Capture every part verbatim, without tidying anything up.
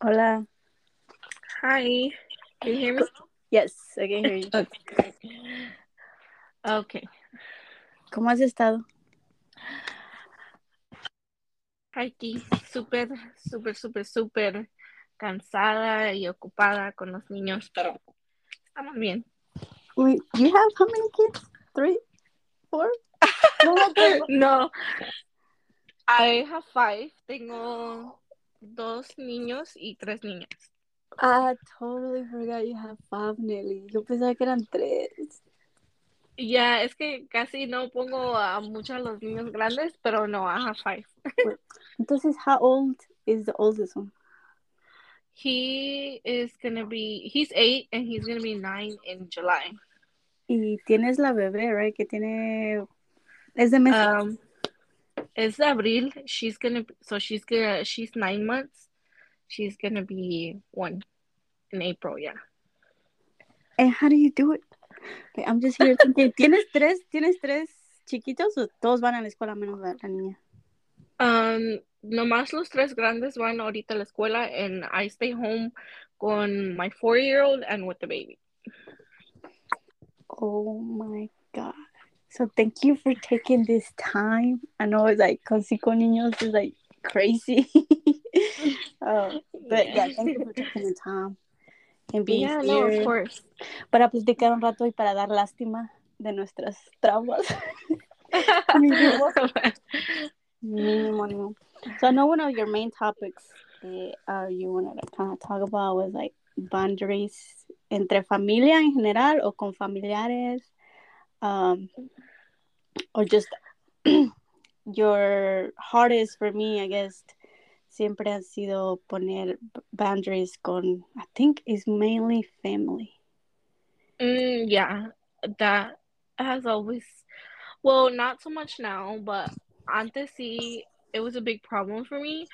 Hola. Hi. Can you hear me? Yes, I can hear you. Okay. Okay. ¿Cómo has estado? Aquí, súper, súper, súper, súper cansada y ocupada con los niños, pero estamos bien. Wait, you have how many kids? Three? Four? No. I have five. Tengo dos niños y tres niñas. I totally forgot you have five, Nelly. Yo pensaba que eran tres. Ya, yeah, es que casi no pongo a muchos a los niños grandes, pero no, I have five. Entonces, how old is the oldest one? He is gonna be, he's eight and he's gonna be nine in July. Y tienes la bebé, right? Que tiene, es de mes. Um, es de abril. She's gonna, so she's gonna, she's nine months. She's gonna be one in April, yeah. And how do you do it? I'm just here thinking. ¿Tienes tres, tienes tres chiquitos o todos van a la escuela menos la, la niña? Um, nomás los tres grandes van ahorita a la escuela, and I stay home con my four-year-old and with the baby. Oh my God. So thank you for taking this time. I know it's like con cinco niños is like crazy. Oh, but yeah, thank you for taking the time. And being yeah, here. No, of course. Para platicar un rato y para dar lástima de nuestras traumas. mínimo. mínimo, mínimo. So I know one of your main topics that uh, you want to kind of talk about was like boundaries entre familia en general o con familiares, um, or just your hardest for me, I guess, siempre ha sido poner boundaries con, I think it's mainly family. Mm, yeah, that has always, well, not so much now, but antes sí, it was a big problem for me,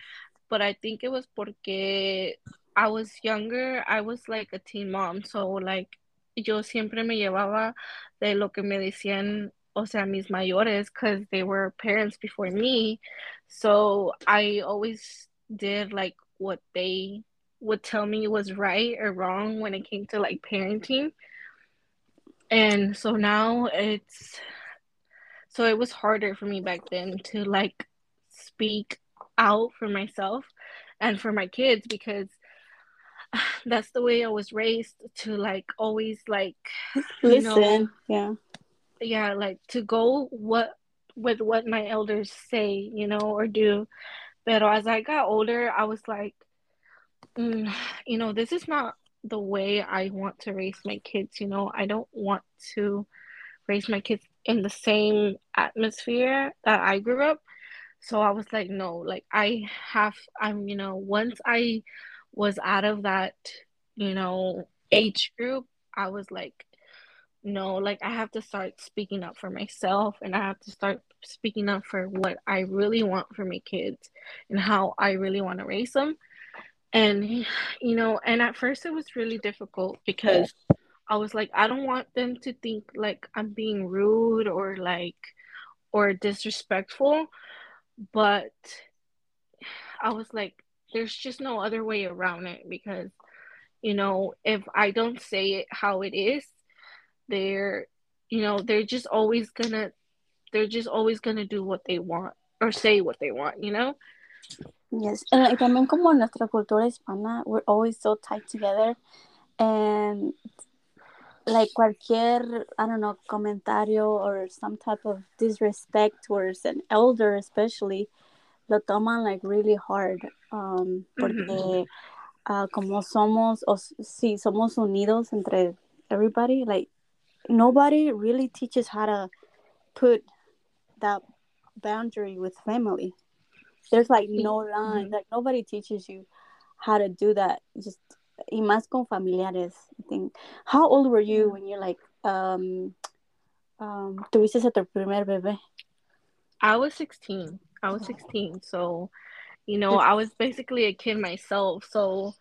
but I think it was porque I was younger, I was like a teen mom, so like, yo siempre me llevaba de lo que me decían, o sea, mis mayores, because they were parents before me, so I always did like what they would tell me was right or wrong when it came to like parenting, and so now it's, so it was harder for me back then to like speak out for myself and for my kids, because that's the way I was raised to like always like listen, you know, yeah. Yeah, like to go what with what my elders say, you know, or do. Pero as I got older, I was like, mm, you know, this is not the way I want to raise my kids, you know. I don't want to raise my kids in the same atmosphere that I grew up. So I was like, no, like I have, I'm, you know, once I was out of that, you know, age group, I was like, no, like I have to start speaking up for myself, and I have to start speaking up for what I really want for my kids and how I really want to raise them. And, you know, and at first it was really difficult because I was like, I don't want them to think like I'm being rude or like, or disrespectful. But I was like, there's just no other way around it, because, you know, if I don't say it how it is, they're, you know, they're just always gonna, they're just always gonna do what they want or say what they want, you know? Yes, and like, también como nuestra cultura hispana, we're always so tight together, and like cualquier, I don't know, comentario or some type of disrespect towards an elder especially, lo toman like really hard, um, porque mm-hmm. uh, como somos, o si somos unidos entre everybody, like, nobody really teaches how to put that boundary with family. There's like no line. Mm-hmm. Like nobody teaches you how to do that. Just y más con familiares. I think. How old were you when you like um um tuviste a tu primer bebé? I was sixteen. I was sixteen. So, you know, I was basically a kid myself. So.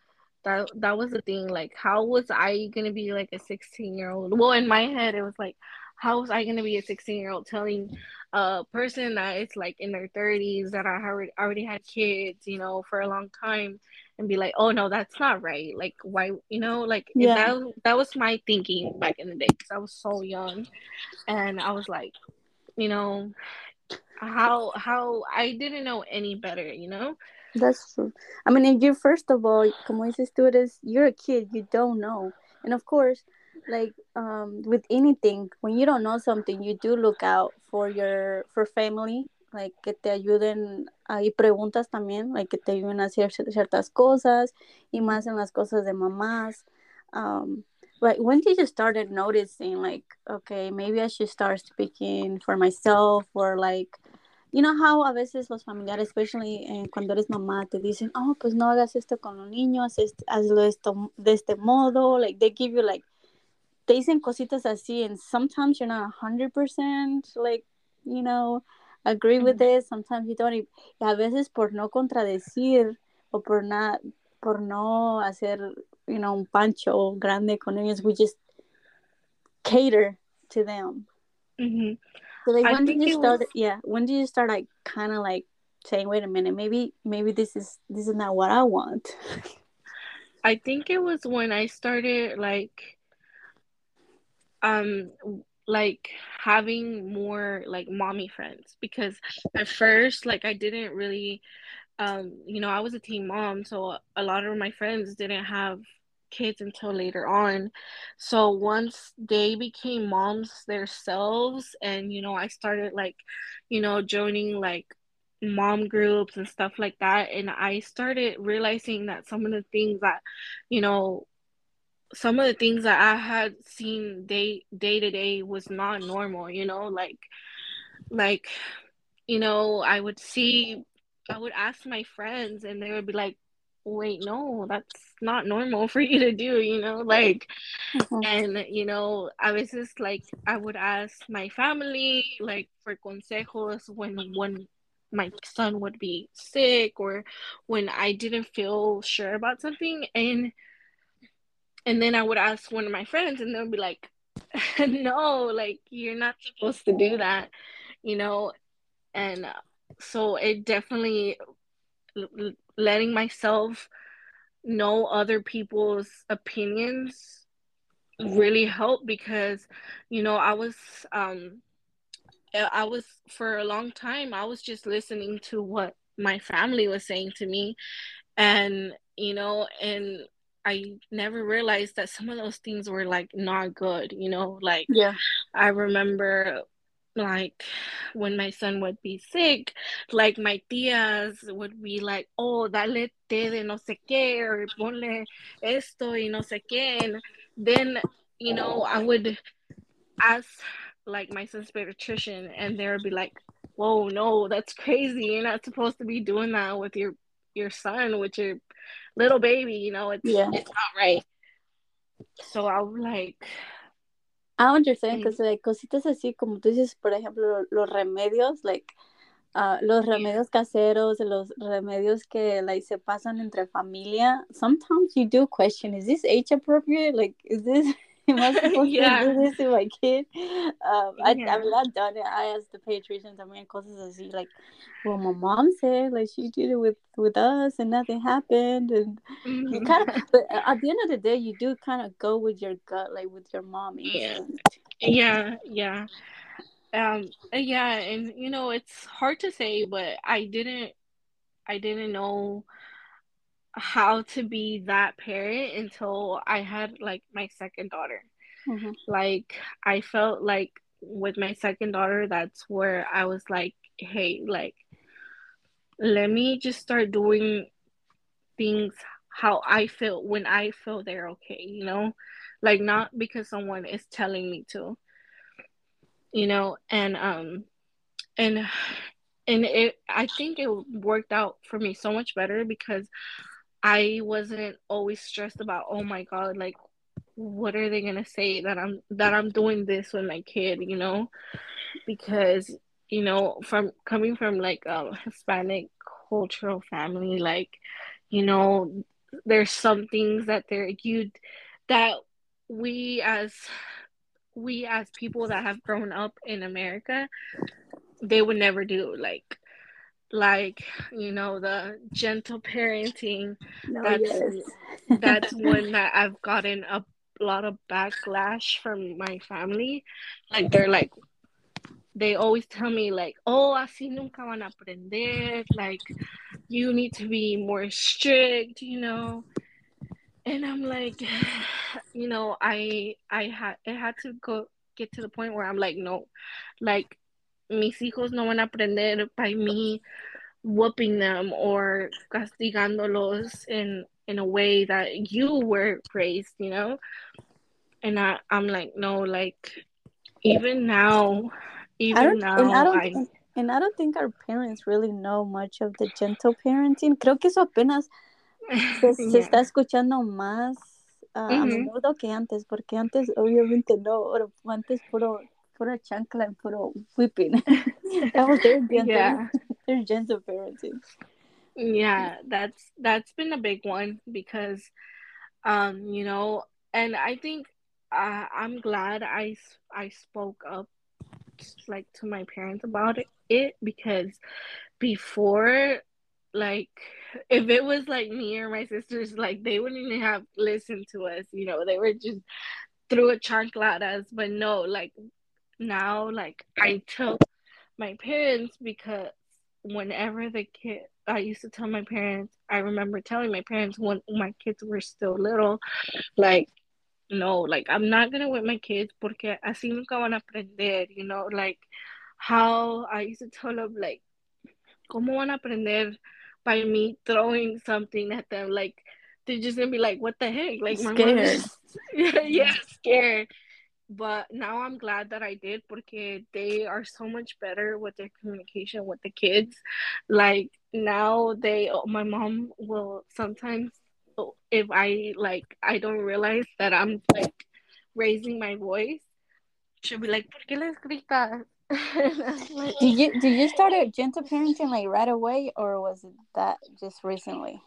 That that was the thing, like, how was I going to be, like, a sixteen-year-old? Well, in my head, it was like, how was I going to be a sixteen-year-old telling a person that it's, like, in their thirties, that I already, already had kids, you know, for a long time, and be like, oh, no, that's not right. Like, why, you know, like, yeah. that, that was my thinking back in the day, because I was so young, and I was like, you know, how, how, I didn't know any better, you know? That's true. I mean, if you, first of all, como dices tú, eres, you're a kid, you don't know. And of course, like, um, with anything, when you don't know something, you do look out for your, for family, like, que te ayuden, hay preguntas también, like, que te ayuden a hacer ciertas cosas, y más en las cosas de mamás. Um, like, when did you started noticing, like, okay, maybe I should start speaking for myself, or, like, you know how a veces los familiares, especially eh, cuando eres mamá, te dicen, oh, pues no hagas esto con los niños, hazlo esto de este modo. Like, they give you, like, te dicen cositas así, and sometimes you're not one hundred percent, like, you know, agree with it, sometimes you don't. Y a veces por no contradecir, o por, na, por no hacer, you know, un pancho grande con ellos, we just cater to them. Mm-hmm. So, like, when did you start? Was... Yeah, when did you start? Like, kind of like saying, "Wait a minute, maybe, maybe this is this is not what I want." I think it was when I started, like, um, like having more like mommy friends, because at first, like, I didn't really, um, you know, I was a teen mom, so a lot of my friends didn't have kids until later on. So once they became moms themselves, and, you know, I started, like, you know, joining, like, mom groups and stuff like that, and I started realizing that some of the things that, you know, some of the things that I had seen day day to day was not normal, you know, like like you know, I would see I would ask my friends, and they would be like, wait, no, that's not normal for you to do, you know, like, uh-huh. And, you know, a veces, like, I would ask my family, like, for consejos when, when my son would be sick, or when I didn't feel sure about something, and, and then I would ask one of my friends, and they'll be like, no, like, you're not supposed to do that, you know, and so it definitely... letting myself know other people's opinions really helped, because, you know, I was um I was for a long time I was just listening to what my family was saying to me, and, you know, and I never realized that some of those things were, like, not good, you know, like, yeah. I remember, like, when my son would be sick, like, my tías would be like, oh, dale té de no sé qué, or ponle esto y no sé qué. And then, you know, I would ask, like, my son's pediatrician, and they would be like, whoa, no, that's crazy. You're not supposed to be doing that with your, your son, with your little baby, you know, it's, yeah. it's not right. So I was like... I understand, because, like, cositas así, como tú dices, por ejemplo, los remedios, like, uh, los remedios caseros, los remedios que, like, se pasan entre familia, sometimes you do question, is this age appropriate? Like, is this, am I supposed yeah. to do this to my kid? Um, I, yeah. I've not done it. I asked the pediatrician también, cosas así, like, well, my mom said, like, she did it with, with us, and nothing happened, and mm-hmm. you kind of, but at the end of the day, you do kind of go with your gut, like, with your mommy. Yeah, yeah, yeah, um, yeah, and, you know, it's hard to say, but I didn't, I didn't know how to be that parent until I had, like, my second daughter. Mm-hmm. Like, I felt like with my second daughter, that's where I was like, hey, like, let me just start doing things how I feel when I feel they're okay, you know, like, not because someone is telling me to, you know, and um and and it I think it worked out for me so much better, because I wasn't always stressed about, oh my God, like, what are they gonna say that I'm that I'm doing this with my kid, you know? Because, you know, from coming from, like, a Hispanic cultural family, like, you know, there's some things that they're you that we as we as people that have grown up in America, they would never do. Like, like you know, the gentle parenting. No, that's yes. That's one that I've gotten a lot of backlash from my family. Like, they're like, they always tell me like, oh, así nunca van a aprender. Like, you need to be more strict, you know. And I'm like, you know, I I had it had to go get to the point where I'm like, no, like, mis hijos no van a aprender by me whooping them or castigándolos in in a way that you were raised, you know. And I I'm like, no, like, even now, even now, and I don't I, think, and I don't think our parents really know much of the gentle parenting. Creo que eso apenas se, yeah. se está escuchando más uh, mm-hmm. a menudo que antes, porque antes obviamente no, antes puro puro chancla y puro whipping. That was their gentle, yeah. their gentle parenting. Yeah, that's that's been a big one because, um, you know, and I think uh, I'm glad I I spoke up like to my parents about it, it because before, like, if it was like me or my sisters, like, they wouldn't have listened to us, you know. They were just threw a chancla at us. But no, like, now, like, I tell my parents because whenever the kid, I used to tell my parents, I remember telling my parents when my kids were still little, like, no, like, I'm not gonna whip my kids porque así nunca van a aprender, you know. Like, how I used to tell them, like, ¿cómo van a aprender by me throwing something at them? Like, they're just gonna be like, what the heck? Like, my mom is yeah, scared. But now I'm glad that I did porque they are so much better with their communication with the kids. Like, now they, my mom will sometimes, if I, like, I don't realize that I'm, like, raising my voice, she'll be like, ¿por qué les gritas? Like, did you did you start a gentle parenting like right away, or was it that just recently?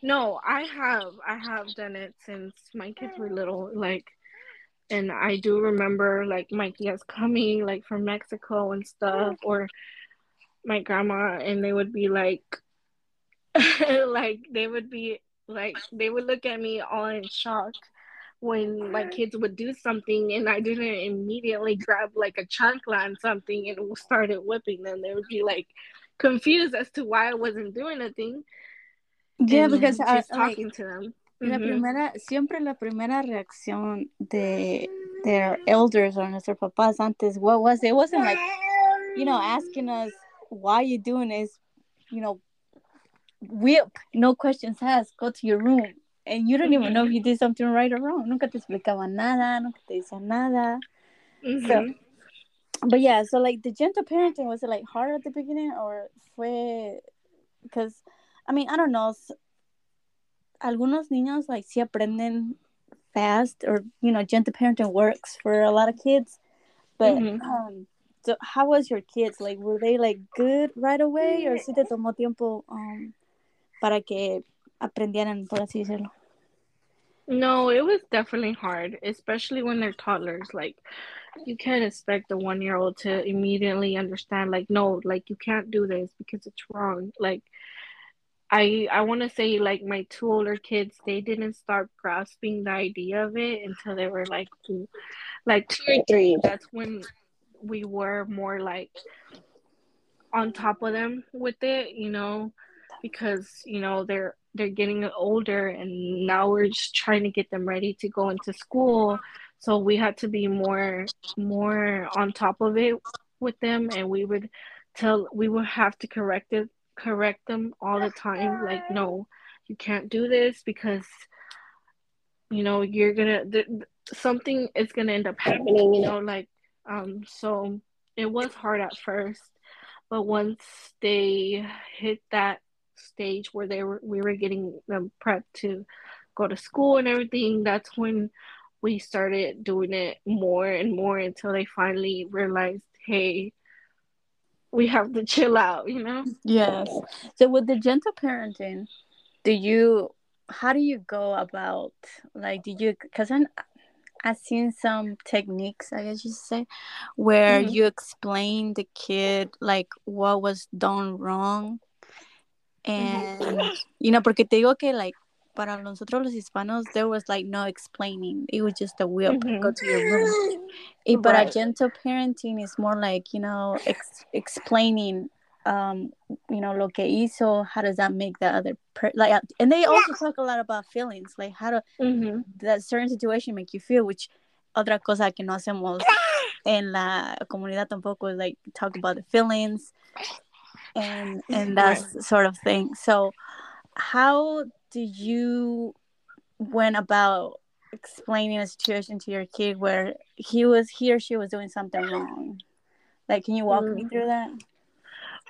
No, I have I have done it since my kids were little. Like, and I do remember like my tias coming like from Mexico and stuff, or my grandma, and they would be like, like they would be like they would look at me all in shock when my kids would do something and I didn't immediately grab like a chancla and something and started whipping them. They would be like confused as to why I wasn't doing a thing. Yeah, because just I, talking like, to them. La mm-hmm. primera, siempre la primera reacción de their elders or nuestros papás antes, what was it? It wasn't like, you know, asking us why are you doing this, you know, whip, no questions asked, go to your room. And you don't even know if you did something right or wrong. Nunca te explicaban nada, nunca te decían nada. Mm-hmm. So, but yeah, so like the gentle parenting, was it like hard at the beginning or fue? Because, I mean, I don't know. Algunos niños like si aprenden fast or, you know, gentle parenting works for a lot of kids. But mm-hmm. um, so how was your kids? Like, were they like good right away or si te tomó tiempo um, para que aprendieran, por así decirlo? No, it was definitely hard, especially when they're toddlers. Like, you can't expect a one-year-old to immediately understand, like, no, like, you can't do this because it's wrong. Like, I I want to say, like, my two older kids, they didn't start grasping the idea of it until they were, like, two, like, two or three. That's when we were more, like, on top of them with it, you know, because, you know, they're they're getting older and now we're just trying to get them ready to go into school. So we had to be more, more on top of it with them. And we would tell, we would have to correct it, correct them all the time. Like, no, you can't do this because, you know, you're gonna, th- something is gonna end up happening, you know, like, um, so it was hard at first, but once they hit that stage where they were we were getting them prepped to go to school and everything, that's when we started doing it more and more until they finally realized, hey, we have to chill out, you know. Yes. So with the gentle parenting, do you how do you go about, like, do you because I I've seen some techniques, I guess you say, where mm-hmm. you explain the kid like what was done wrong. And, mm-hmm. you know, porque te digo que like, para nosotros los hispanos, there was like no explaining. It was just a whip, mm-hmm. go to your room. Y right. para gentle parenting is more like, you know, ex- explaining, um, you know, lo que hizo, how does that make the other per- like, and they also yeah. talk a lot about feelings, like how to mm-hmm. that certain situation make you feel, which otra cosa que no hacemos en la comunidad tampoco is like talk about the feelings and and that right. sort of thing. So how do you went about explaining a situation to your kid where he was he or she was doing something wrong? Like, can you walk mm. me through that?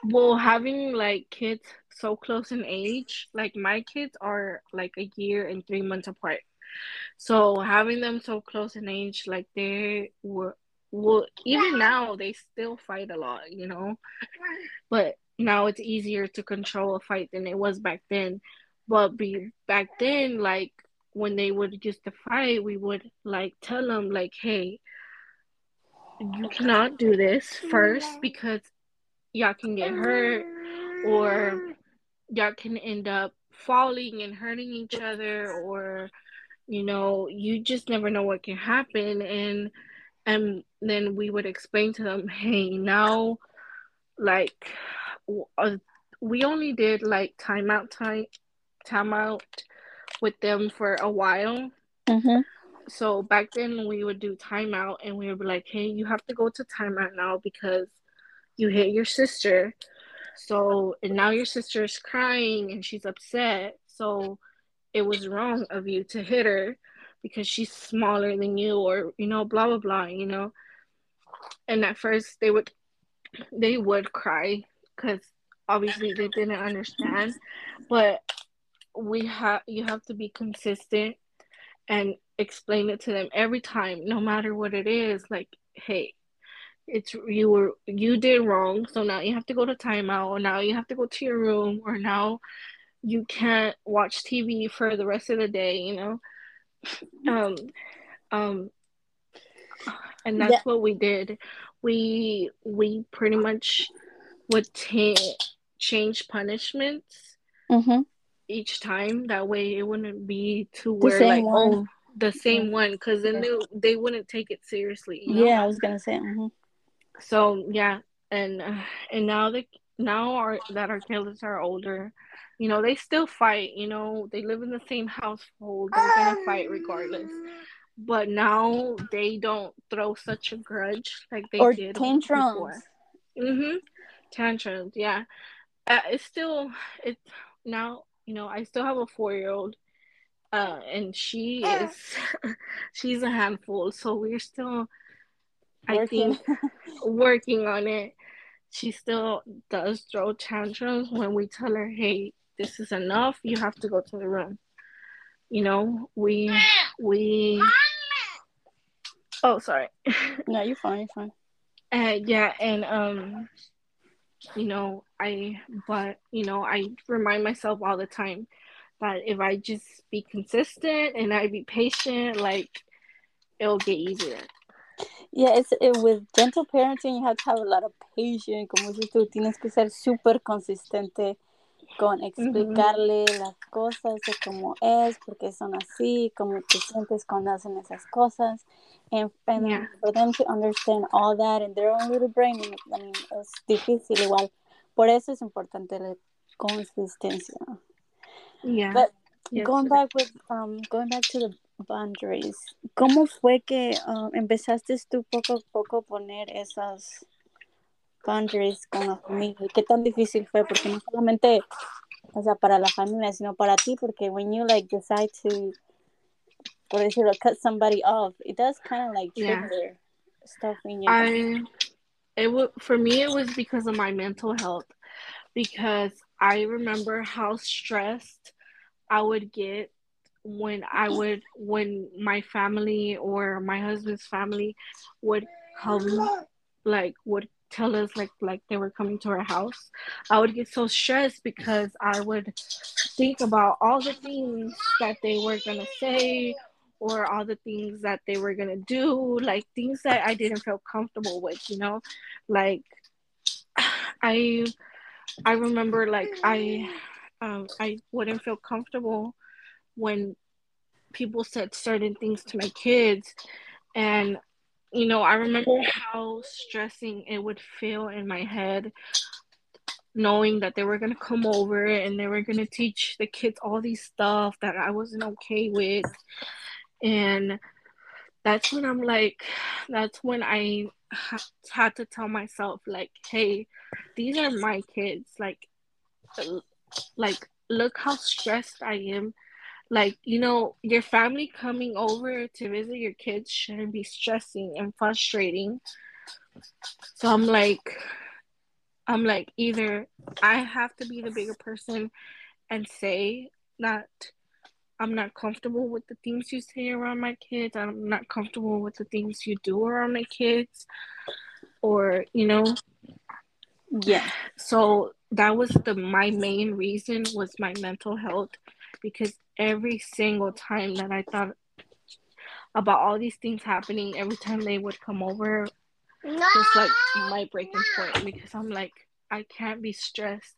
Well, having like kids so close in age, like my kids are like a year and three months apart. So having them so close in age, like they were, well, even now they still fight a lot, you know, but now it's easier to control a fight than it was back then. But be, back then, like when they would used to fight, we would like tell them like, hey, you cannot do this first because y'all can get hurt or y'all can end up falling and hurting each other, or, you know, you just never know what can happen. And and then we would explain to them, hey, now, like, we only did, like, timeout time, timeout with them for a while. Mm-hmm. So back then we would do timeout and we would be like, hey, you have to go to timeout now because you hit your sister, so and now your sister is crying and she's upset, so it was wrong of you to hit her because she's smaller than you, or, you know, blah blah blah, you know. And at first they would they would cry because obviously they didn't understand, but we have you have to be consistent and explain it to them every time, no matter what it is, like, hey, It's you were you did wrong, so now you have to go to timeout, or now you have to go to your room, or now you can't watch T V for the rest of the day, you know. Um, um, and that's yeah. what we did. We we pretty much would t- change punishments mm-hmm. each time. That way, it wouldn't be to where like one. oh the same one, because then they they wouldn't take it seriously. You know? Yeah, I was gonna say. Mm-hmm. So yeah, and uh, and now the now our that our kids are older, you know, they still fight. You know, they live in the same household. They're gonna fight regardless. But now they don't throw such a grudge like they or did tantrums. Before. Mm-hmm. Tantrums. Yeah. Uh, it's still it's now. You know, I still have a four-year-old, uh, and she is she's a handful. So we're still. I think working on it. She still does throw tantrums when we tell her, hey, this is enough, you have to go to the room. You know, we we oh sorry. No, you're fine, you're fine. Uh yeah, and um you know, I but you know, I remind myself all the time that if I just be consistent and I be patient, like it'll get easier. Yeah, it's, it, with gentle parenting, you have to have a lot of patience. Como si tú tienes que ser súper consistente con explicarle mm-hmm. las cosas de cómo es, por qué son así, cómo te sientes cuando hacen esas cosas. And, and yeah. for them to understand all that in their own little brain, I mean, es difícil igual. Por eso es importante la consistencia. Yeah. But yes, going sure. back with, um, going back to the boundaries. ¿Cómo fue que uh, empezaste tú poco a poco poner esas boundaries con la familia? ¿Qué tan difícil fue? Porque no solamente, o sea, para la familia, sino para ti, porque when you like decide to, por ejemplo, cut somebody off, it does kind of like trigger yeah. stuff in your I, it w- for me, it was because of my mental health, because I remember how stressed I would get when I would, when my family or my husband's family would come, like, would tell us, like, like they were coming to our house, I would get so stressed because I would think about all the things that they were going to say or all the things that they were going to do, like things that I didn't feel comfortable with, you know, like I, I remember like I, um, I wouldn't feel comfortable when people said certain things to my kids. And, you know, I remember how stressing it would feel in my head, knowing that they were going to come over and they were going to teach the kids all these stuff that I wasn't okay with. And that's when I'm like, that's when I had to tell myself, like, hey, these are my kids. Like, like, look how stressed I am. Like, you know, your family coming over to visit your kids shouldn't be stressing and frustrating. So I'm like, I'm like, either I have to be the bigger person and say that I'm not comfortable with the things you say around my kids. I'm not comfortable with the things you do around my kids. Or, you know, yeah. So that was the my main reason was my mental health. Because every single time that I thought about all these things happening, every time they would come over, no! It's like my breaking point. Because I'm like, I can't be stressed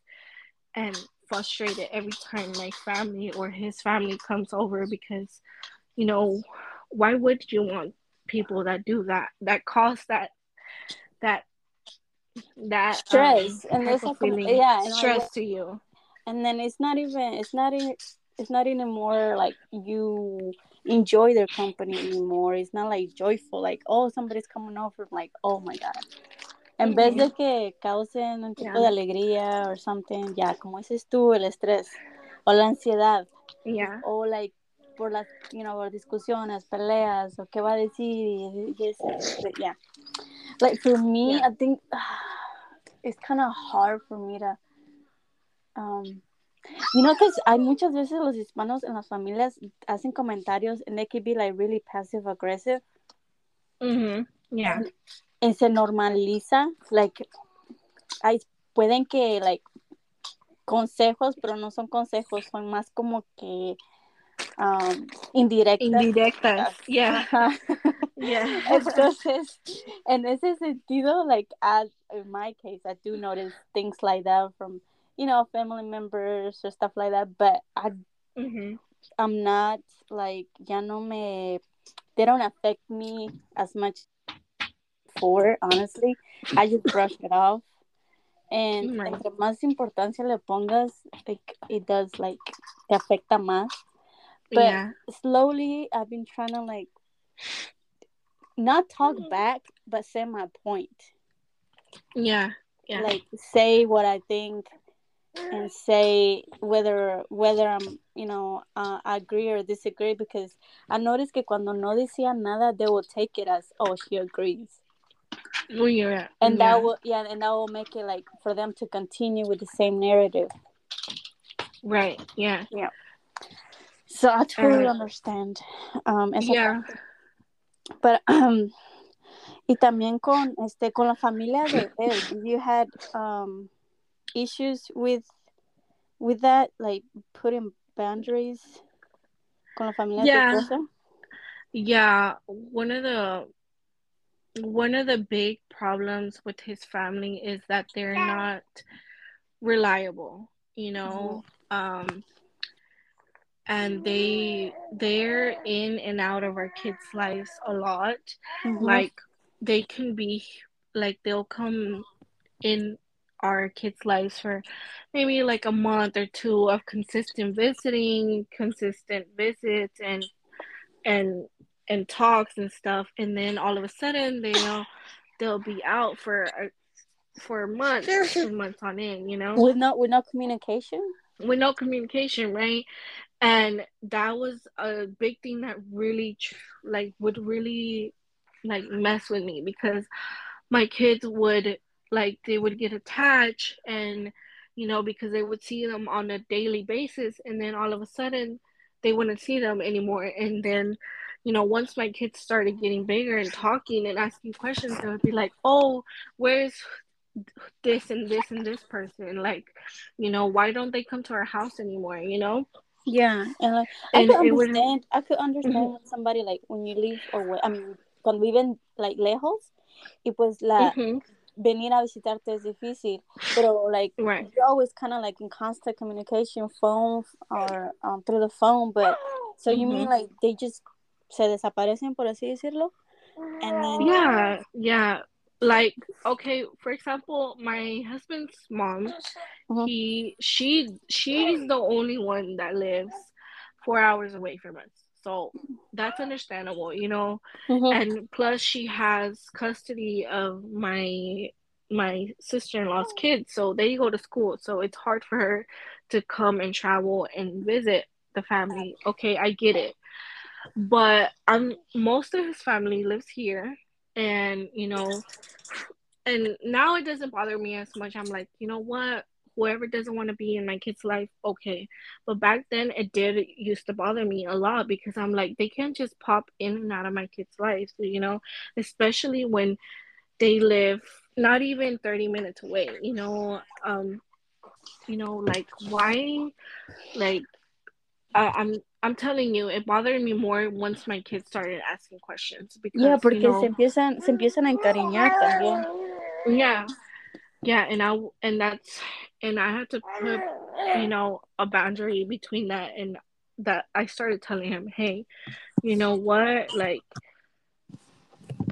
and frustrated every time my family or his family comes over. Because, you know, why would you want people that do that, that cause that, that, that stress um, and there's a feeling, yeah, stress to you. And then it's not even, it's not even. It's not anymore like you enjoy their company anymore. It's not like joyful, like, oh, somebody's coming over, like, oh my God. En vez de que causen un tipo yeah. de alegría or something, ya, yeah, como dices tú, el estrés o la ansiedad. Yeah. O, like, por las, you know, por discusiones, peleas, o qué va a decir. Yes, but yeah. Like, for me, yeah. I think uh, it's kind of hard for me to... Um, You know, because hay muchas veces los hispanos en las familias hacen comentarios and they can be like really passive aggressive. Mm-hmm. Yeah. And, and se normaliza, like, hay, pueden que, like, consejos, pero no son consejos, son más como que um, indirectas. Indirectas, yeah. yeah. Entonces, en ese sentido, like, as in my case, I do notice things like that from, you know, family members or stuff like that, but I, mm-hmm. I'm not, like, ya no me, they don't affect me as much before, honestly. I just brush it off, and mm-hmm. entre más importancia le pongas, like, it does, like, te afecta más, but yeah. slowly, I've been trying to, like, not talk back, but say my point. Yeah, yeah. Like, say what I think, and say whether whether I'm, you know, uh, agree or disagree, because I noticed que cuando no decía nada, they will take it as, oh, she agrees. Well, yeah. And yeah. that will, yeah, and that will make it like for them to continue with the same narrative. Right. Yeah. Yeah. So I totally uh, understand. Um. Yeah. Like, but um, y también con este con la familia de él, you had um. issues with with that, like putting boundaries con la familia yeah. de yeah one of the one of the big problems with his family is that they're not reliable, you know. Mm-hmm. um and they they're in and out of our kids' lives a lot. Mm-hmm. Like they can be like they'll come in our kids' lives for maybe like a month or two of consistent visiting, consistent visits and and and talks and stuff, and then all of a sudden they'll they'll be out for for months, two months on end, you know, with no with no communication, with no communication, right? And that was a big thing that really like would really like mess with me, because my kids would. Like, they would get attached and, you know, because they would see them on a daily basis. And then all of a sudden, they wouldn't see them anymore. And then, you know, once my kids started getting bigger and talking and asking questions, they would be like, oh, where's this and this and this person? Like, you know, why don't they come to our house anymore, you know? Yeah, and like I and could understand. Wouldn't... I could understand mm-hmm. when somebody like when you live or I mean cuando viven like lejos, y pues la mm-hmm. venir a visitarte es difícil. Pero like right. you're always kind of like in constant communication, phone or um, through the phone. But so you mm-hmm. mean like they just se desaparecen, por así decirlo, and then yeah, yeah. Like, okay, for example, my husband's mom, uh-huh. he, she, she's the only one that lives four hours away from us. So that's understandable, you know. Uh-huh. And plus, she has custody of my my sister-in-law's kids, so they go to school. So it's hard for her to come and travel and visit the family. Okay, I get it. But um, most of his family lives here. And, you know, and now it doesn't bother me as much. I'm like, you know what? Whoever doesn't want to be in my kid's life, okay. But back then, it did it used to bother me a lot because I'm like, they can't just pop in and out of my kids' lives, you know, especially when they live not even thirty minutes away, you know, um, you know, like, why, like, I, I'm, I'm telling you, it bothered me more once my kids started asking questions. Because, yeah, porque you know, se empiezan, se empiezan a encariñar también. Yeah, yeah, and I and that's and I had to put, you know, a boundary between that and that. I started telling him, hey, you know what, like,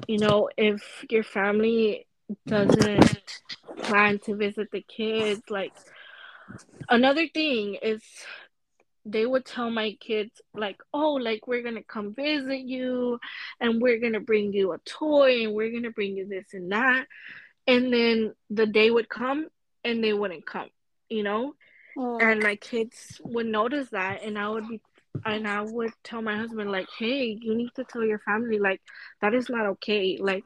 you know, if your family doesn't plan to visit the kids, like, another thing is. They would tell my kids, like, oh, like, we're going to come visit you, and we're going to bring you a toy, and we're going to bring you this and that. And then the day would come, and they wouldn't come, you know? Oh. And my kids would notice that, and I would be, and I would tell my husband, like, hey, you need to tell your family, like, that is not okay. Like,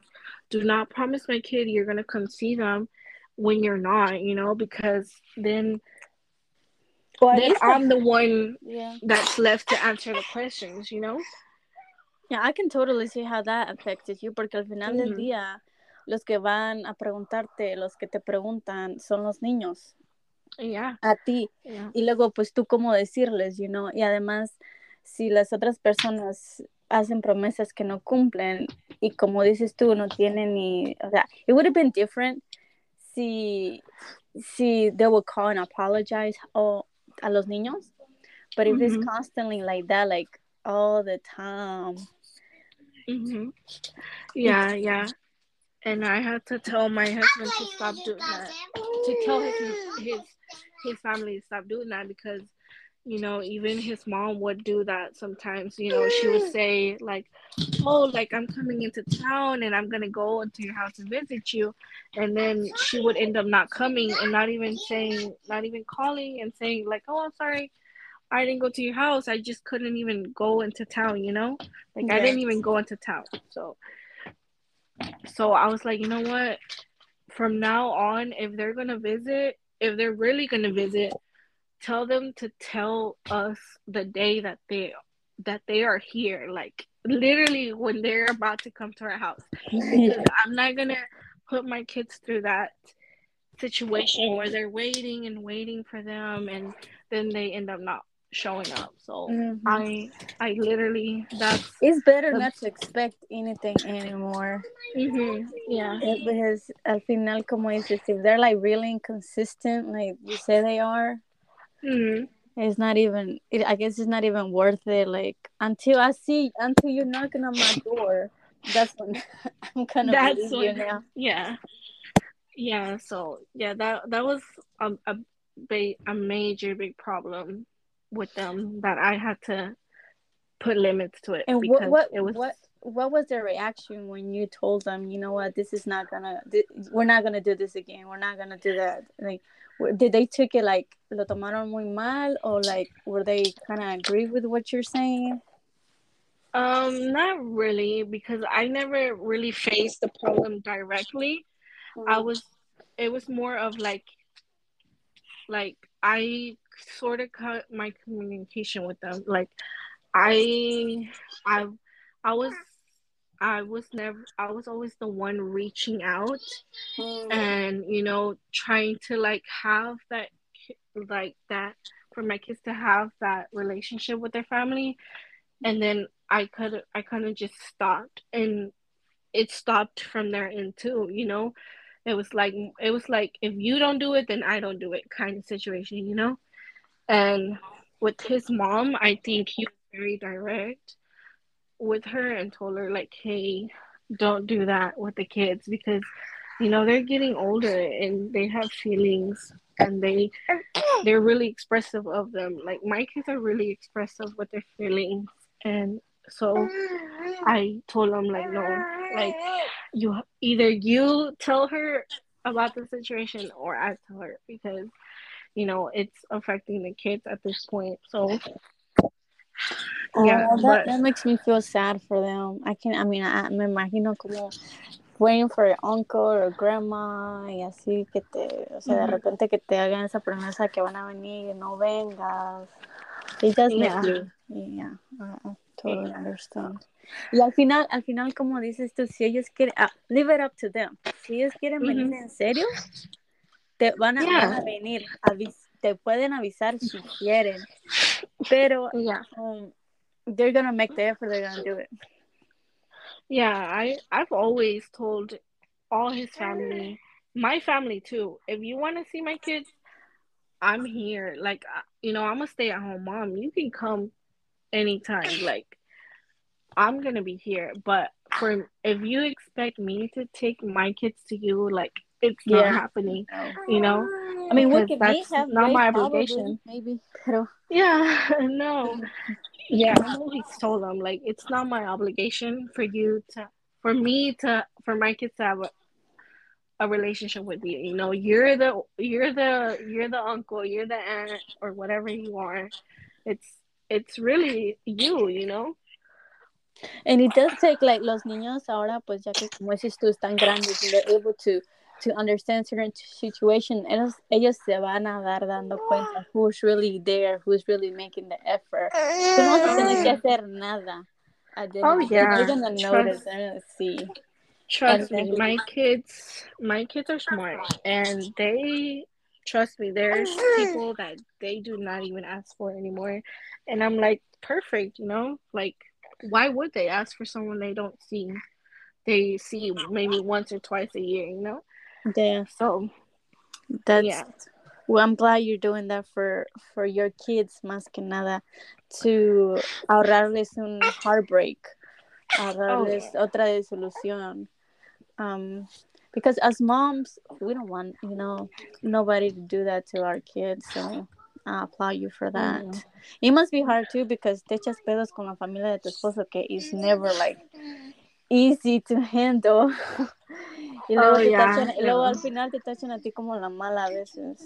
do not promise my kid you're going to come see them when you're not, you know? Because then... Well, then I'm the one yeah. that's left to answer the questions, you know? Yeah, I can totally see how that affected you, porque al final mm-hmm. del día, los que van a preguntarte, los que te preguntan, son los niños. Yeah. A ti. Yeah. Y luego, pues, tú cómo decirles, you know? Y además, si las otras personas hacen promesas que no cumplen, y como dices tú, no tienen ni... O sea, it would have been different si, si they would call and apologize, oh, a los niños, but if mm-hmm. it's constantly like that, like all the time, mm-hmm. yeah, yeah. And I had to tell my husband to stop doing that, to tell his his his family to stop doing that because, you know, even his mom would do that sometimes. You know, she would say like, "Oh, like I'm coming into town and I'm gonna go into your house and visit you," and then she would end up not coming and not even saying, not even calling and saying like, "Oh, I'm sorry, I didn't go to your house. I just couldn't even go into town." You know, like yeah. I didn't even go into town. So, so I was like, you know what? From now on, if they're gonna visit, if they're really gonna visit. Tell them to tell us the day that they that they are here, like literally when they're about to come to our house. Because I'm not gonna put my kids through that situation where they're waiting and waiting for them, and then they end up not showing up. So mm-hmm. I I literally that's it's better the... not to expect anything anymore. Mm-hmm. Yeah, it, because al final, como dices, if they're like really inconsistent, like you say they are. Mm-hmm. It's not even. It, I guess it's not even worth it. Like until I see, until you're knocking on my door, that's when I'm gonna believe you now. Yeah, yeah. So yeah, that that was a a, big, a major big problem with them that I had to put limits to it. And what what it was, what what was their reaction when you told them, you know what, this is not gonna, th- we're not gonna do this again. We're not gonna do that. Like. Did they take it like lo tomaron muy mal or like were they kind of agree with what you're saying? Um, not really because I never really faced the problem directly. Mm-hmm. I was, it was more of like, like I sort of cut my communication with them. Like I, I, I was. I was never, I was always the one reaching out mm. and, you know, trying to like have that, like that for my kids to have that relationship with their family. And then I could, I kind of just stopped, and it stopped from there in too, you know. It was like, it was like, if you don't do it, then I don't do it kind of situation, you know. And with his mom, I think he was very direct with her and told her, like, hey, don't do that with the kids, because, you know, they're getting older and they have feelings, and they, they're really expressive of them. Like, my kids are really expressive with their feelings. And so I told them, like, no, like, you either you tell her about the situation or I tell her, because, you know, it's affecting the kids at this point. So yeah, oh, that, but... that makes me feel sad for them. I can, I mean, I, me imagino como waiting for your uncle or grandma y así, que te, o sea, mm-hmm. de repente que te hagan esa promesa que van a venir y no vengas. It does yeah. make you, yeah, I, I totally yeah. understand. Y al final, al final, como dices tú, si ellos quieren, uh, leave it up to them. Si ellos quieren mm-hmm. venir en serio, te van a, yeah. van a venir, avis- te pueden avisar si quieren, pero yeah. um, they're gonna make the effort, they're gonna do it. Yeah, I, I've always told all his family, my family too, if you want to see my kids, I'm here. Like, you know, I'm a stay-at-home mom. You can come anytime. Like, I'm gonna be here. But for if you expect me to take my kids to you, like, it's yeah. not happening. You know, I mean, what could that's have not my obligation. Maybe, pero... yeah, no. Yeah, I always told them, like, it's not my obligation for you to, for me to, for my kids to have a, a relationship with you. You know, you're the, you're the, you're the uncle, you're the aunt, or whatever you are. It's, it's really you, you know. And it does take, like, los niños ahora, pues, ya que como dices tú, están grandes, and they're able to, to understand certain situation. Ellos, ellos se van a dar dando cuenta who's really there, who's really making the effort. Tú no vas a tener que hacer nada. Oh, yeah. You're gonna notice, they're gonna see. Trust me, my kids, my kids are smart, and they, trust me, there's people that they do not even ask for anymore, and I'm like, perfect, you know, like, why would they ask for someone they don't see? They see maybe once or twice a year, you know. Yeah. So that's yeah. well, I'm glad you're doing that for for your kids, más que nada, to ahorrarles un heartbreak, ahorrarles oh, yeah. otra desilusión. Um, because as moms, we don't want, you know, nobody to do that to our kids. So I applaud you for that. Mm-hmm. It must be hard too, because te echas pedos con la familia de tu esposo, que is never like easy to handle. Y luego, oh, yeah, tachan, yeah. y luego al final te tachan a ti como la mala a veces.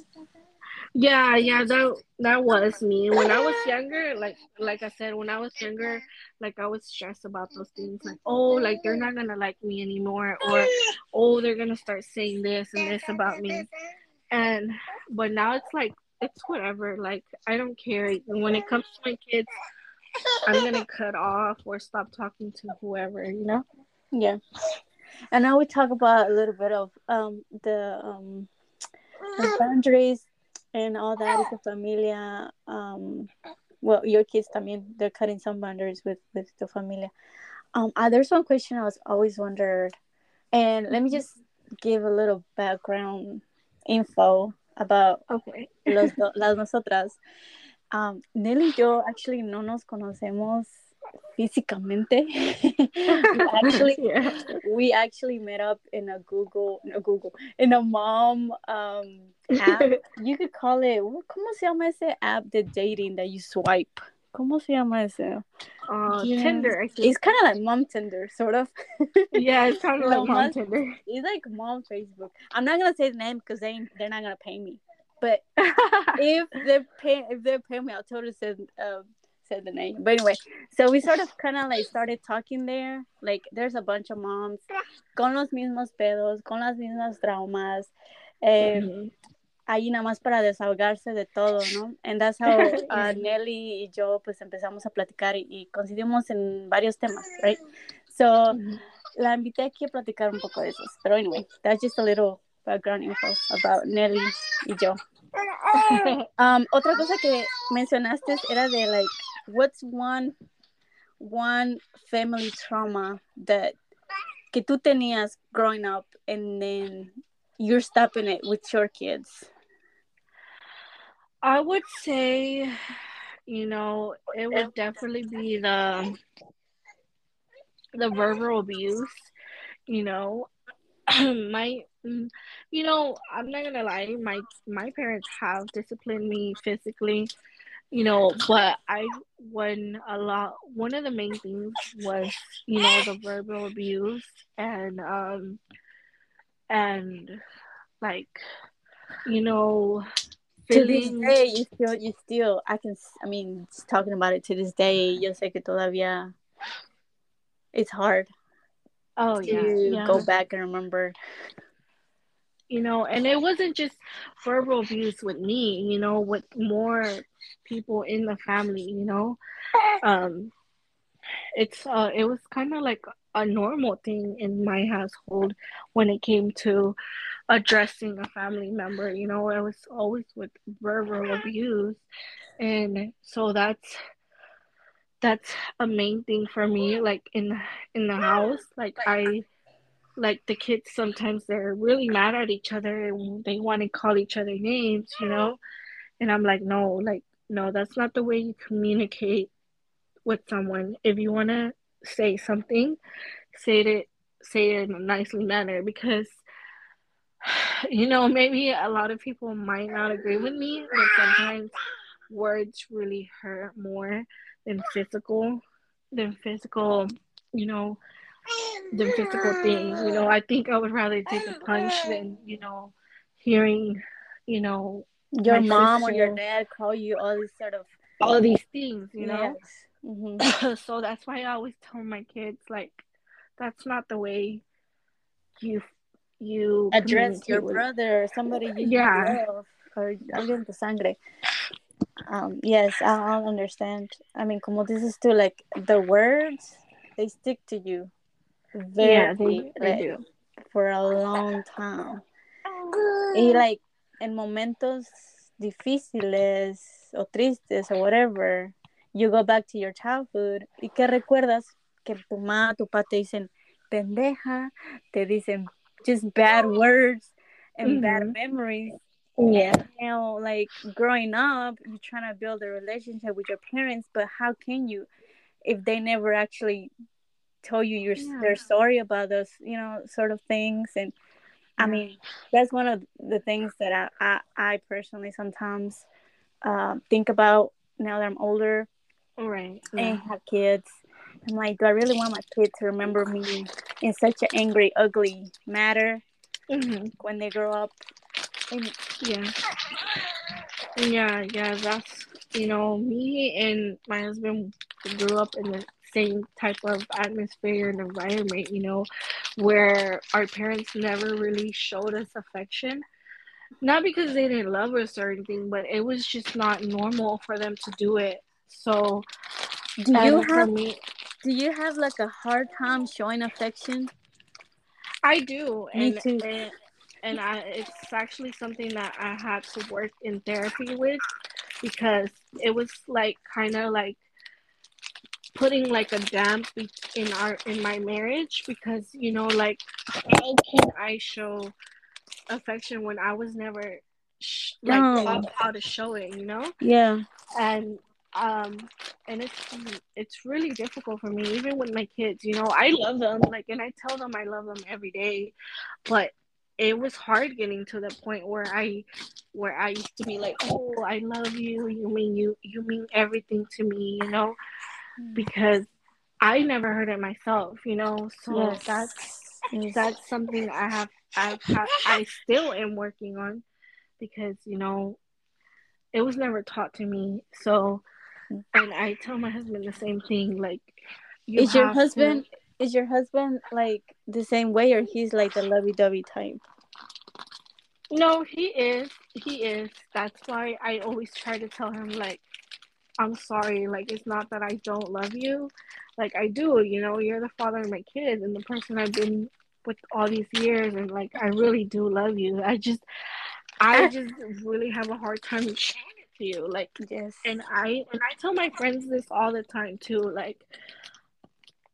Yeah, yeah, that that was me. When I was younger, like like I said, when I was younger, like, I was stressed about those things. Like, oh, like, they're not gonna like me anymore, or oh, they're gonna start saying this and this about me. And but now it's like, it's whatever. Like, I don't care. When it comes to my kids, I'm gonna cut off or stop talking to whoever, you know? Yeah. And now we talk about a little bit of um the um the boundaries and all that. The familia, um, well, your kids, I mean, they're cutting some boundaries with with the familia. Um, uh, there's one question I was always wondered, and let me just give a little background info about okay los do, las nosotras. Um, Nelly y yo actually no nos conocemos físicamente. we actually yeah. we actually met up in a Google no Google in a mom um app. You could call it, ¿cómo se llama ese app de dating that you swipe? ¿Cómo se llama ese? Uh, yes. Tinder, I think. It's kind of like mom Tinder, sort of. Yeah, it's kind of like, like mom, mom Tinder. It's like mom Facebook. I'm not gonna say the name because they they're not gonna pay me. But if they're paying, if they're paying me, I'll totally say, um, say the name. But anyway, so we sort of kind of like started talking there. Like, there's a bunch of moms con los mismos pedos, con las mismas traumas. Eh, mm-hmm. Ahí nada más para desahogarse de todo, ¿no? And that's how uh, Nelly y yo pues empezamos a platicar y, y coincidimos en varios temas, right? So, mm-hmm. la invité aquí a platicar un poco de eso. Pero anyway, that's just a little background info about Nelly y yo. Um, otra cosa que mencionaste era de, like, what's one, one family trauma that, que tú tenías growing up and then you're stopping it with your kids? I would say, you know, it would definitely be the the verbal abuse, you know. My, you know, I'm not gonna lie, my my parents have disciplined me physically, you know, but I when a lot one of the main things was, you know, the verbal abuse and um and like, you know, to this day, you still, you still, I can, I mean, just talking about it to this day, yo sé que todavía, it's hard. Oh, yeah. yeah. Go back and remember. You know, and it wasn't just verbal abuse with me, you know, with more people in the family, you know. Um, it's, uh, it was kind of like a normal thing in my household when it came to addressing a family member, you know. I was always with verbal abuse, and so that's that's a main thing for me, like in in the house. Like I like the kids sometimes they're really mad at each other and they want to call each other names, you know, and I'm like, no, like no, that's not the way you communicate with someone. If you want to say something, say it say it in a nicely manner, because you know, maybe a lot of people might not agree with me, but sometimes words really hurt more than physical, than physical, you know, than physical things. You know, I think I would rather take a punch than, you know, hearing, you know, your mom sister, or your dad call you all these sort of, all of these things, you know. Yes. Mm-hmm. So that's why I always tell my kids, like, that's not the way you you address your with. brother or somebody you yeah. love, or alguien de sangre. Um, yes, I, I understand. I mean, como dices tú, like, the words, they stick to you. Very, yeah, they, they like, do. For a long time. Y, like, en momentos difíciles o tristes or whatever, you go back to your childhood. ¿Y qué recuerdas? Que tu mamá, tu papá te dicen pendeja, te dicen just bad words and mm-hmm. bad memories. Yeah. And now, like, growing up, you're trying to build a relationship with your parents, but how can you if they never actually tell you your, yeah. their story about those, you know, sort of things? And, yeah. I mean, that's one of the things that I, I, I personally sometimes uh, think about now that I'm older. Right. Yeah. And have kids. I'm like, do I really want my kids to remember me in such an angry, ugly matter mm-hmm. when they grow up? And- yeah. Yeah, yeah, that's, you know, me and my husband grew up in the same type of atmosphere and environment, you know, where our parents never really showed us affection. Not because they didn't love us or anything, but it was just not normal for them to do it. So, do you have... Me- Do you have, like, a hard time showing affection? I do. Me and, too. And, and I, it's actually something that I had to work in therapy with, because it was, like, kind of, like, putting, like, a damp in our in my marriage, because, you know, like, how can I show affection when I was never, sh- like, no. taught how to show it, you know? Yeah. And... Um, and it's it's really difficult for me, even with my kids, you know. I love them, like, and I tell them I love them every day, but it was hard getting to the point where I where I used to be like, oh, I love you, you mean you you mean everything to me, you know, because I never heard it myself, you know. So yes. that's that's something I have I've had, I still am working on, because, you know, it was never taught to me. So, and I tell my husband the same thing. Like, you is your husband to... is your husband like the same way, or he's like the lovey-dovey type? No, he is. He is. That's why I always try to tell him, like, I'm sorry. Like, it's not that I don't love you. Like, I do. You know, you're the father of my kids and the person I've been with all these years, and, like, I really do love you. I just I just really have a hard time explaining it to you. Like, yes. And I and I tell my friends this all the time too. Like,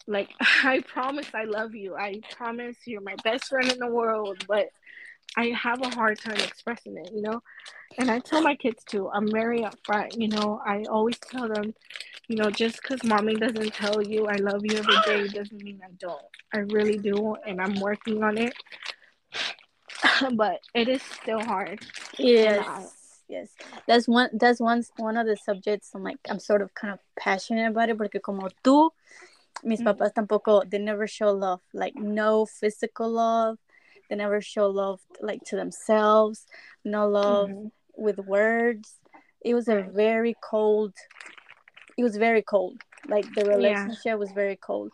like I promise I love you. I promise you're my best friend in the world. But I have a hard time expressing it, you know? And I tell my kids too, I'm very upfront, you know? I always tell them, you know, just because mommy doesn't tell you I love you every day doesn't mean I don't. I really do, and I'm working on it. But it is still hard. Yes. I, yes. That's one that's one, one of the subjects I'm like, I'm sort of kind of passionate about it, porque como tú, mis mm-hmm. papás tampoco, they never show love, like no physical love. They never show love, like, to themselves. No love mm-hmm. with words. It was a very cold... It was very cold. Like, the relationship yeah. was very cold.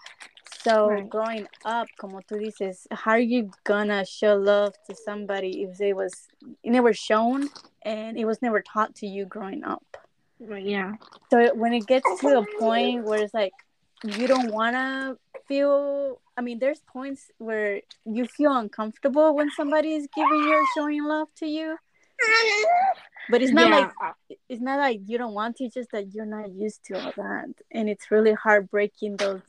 So, right. growing up, como tú dices, how are you gonna show love to somebody if it was never shown and it was never taught to you growing up? Right, yeah. So, when it gets to a point where it's like, you don't want to feel... I mean, there's points where you feel uncomfortable when somebody is giving you or showing love to you. But it's not yeah. like it's not like you don't want to, just that you're not used to all that. And it's really heartbreaking, those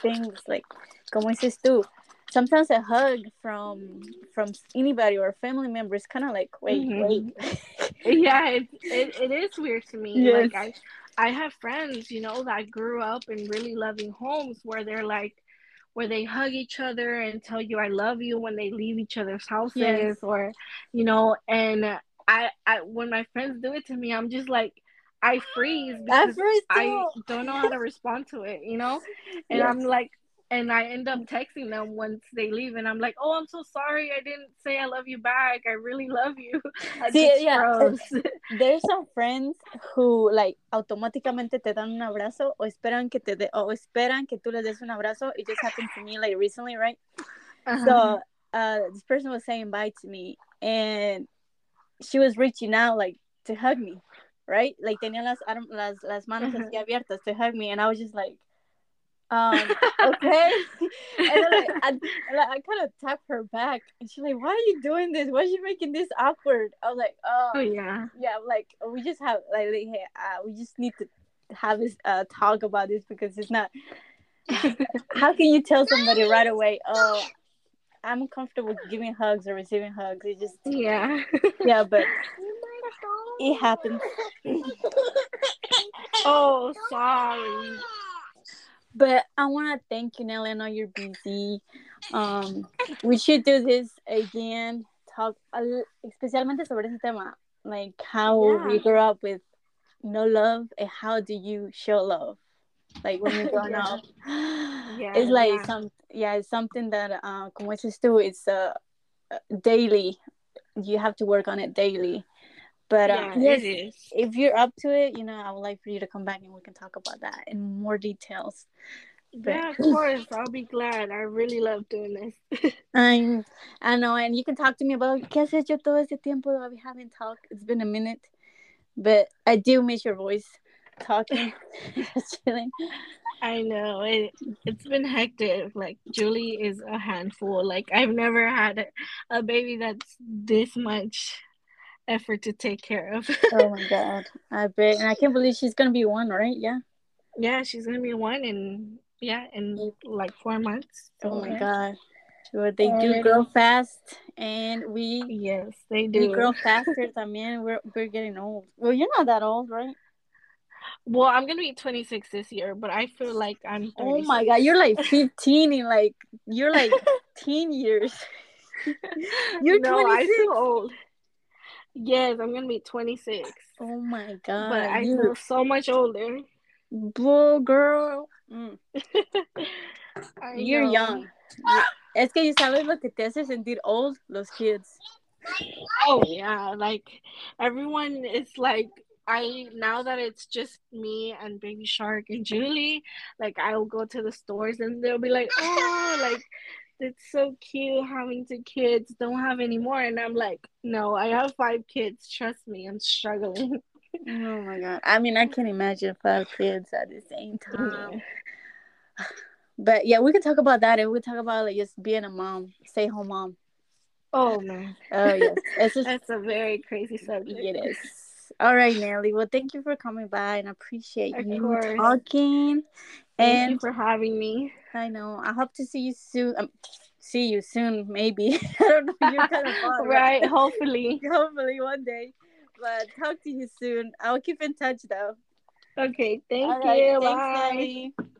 things. Like, como dices tú, sometimes a hug from from anybody or family member is kind of like, wait, mm-hmm. wait. Yeah, it, it it is weird to me. Yes. Like, I, I have friends, you know, that grew up in really loving homes where they're like, where they hug each other and tell you I love you when they leave each other's houses. Yes. Or, you know, and I, I when my friends do it to me, I'm just like, I freeze because I don't know how to respond to it, you know? And yes. I'm like, and I end up texting them once they leave, and I'm like, oh, I'm so sorry, I didn't say I love you back. I really love you. I sí, just yeah. froze. There's some friends who, like, automáticamente te dan un abrazo o esperan que te de, o esperan que tú les des un abrazo. It just happened to me, like, recently, right? Uh-huh. So uh, this person was saying bye to me, and she was reaching out, like, to hug me, right? Like, tenía las, las, las manos así abiertas to hug me, and I was just like, Um, okay. And then, like, I, like, I kind of tapped her back, and she's like, "Why are you doing this? Why are you making this awkward?" I was like, "Oh, oh yeah, yeah." Like, we just have like, like hey, uh, we just need to have this uh, talk about this, because it's not. How can you tell somebody right away? Oh, I'm uncomfortable giving hugs or receiving hugs. It just yeah, yeah, but it happens. Oh, sorry. But I want to thank you, Nelly. I know you're busy. Um, we should do this again. Talk, al- especialmente sobre ese tema. Like, how yeah. we grew up with no love, and how do you show love? Like, when you're growing yeah. up. Yeah, it's like, yeah. some, yeah, it's something that, uh, como dices tú, it's uh, daily. You have to work on it daily. But um, yeah, yes, it is. If you're up to it, you know, I would like for you to come back and we can talk about that in more details. But, yeah, of course. I'll be glad. I really love doing this. I I know. And you can talk to me about, ¿qué has hecho todo ese tiempo that we haven't talked? It's been a minute. But I do miss your voice talking. I know. It, it's been hectic. Like, Julie is a handful. Like, I've never had a, a baby that's this much effort to take care of. Oh my god, I bet. And I can't believe she's gonna be one, right? Yeah, yeah, she's gonna be one in yeah in like four months. So oh my yeah. god, well, they Already. do grow fast, and we yes they do we grow faster. I mean, we're we're getting old. Well, you're not that old, right? Well, I'm gonna be twenty-six this year, but I feel like I'm thirty-six. Oh my god, you're like fifteen in like you're like teen years. You're no, twenty-six. I feel old. Yes, I'm gonna be twenty-six. Oh my god! But I you... feel so much older. Bull girl, mm. You're know. young. Es que sabes lo que te hace sentir old, los kids. Oh yeah, like everyone is like I now that it's just me and Baby Shark and Julie. Like, I'll go to the stores and they'll be like, oh, like, it's so cute having two kids, don't have any more. And I'm like, no, I have five kids. Trust me, I'm struggling. Oh my god. I mean, I can't imagine five kids at the same time. Yeah. But yeah, we can talk about that, and we'll talk about like just being a mom, stay home mom. Oh, man. Oh, yes. It's just, that's a very crazy subject. It is. All right, Nelly. Well, thank you for coming by, and I appreciate of you course. talking. Thank and you for having me. I know. I hope to see you soon. Um, see you soon, maybe. I don't know. You're kind of fun, right? right? Hopefully. Hopefully one day. But talk to you soon. I'll keep in touch, though. Okay. Thank All you. Right. Bye. Thanks, Nelly.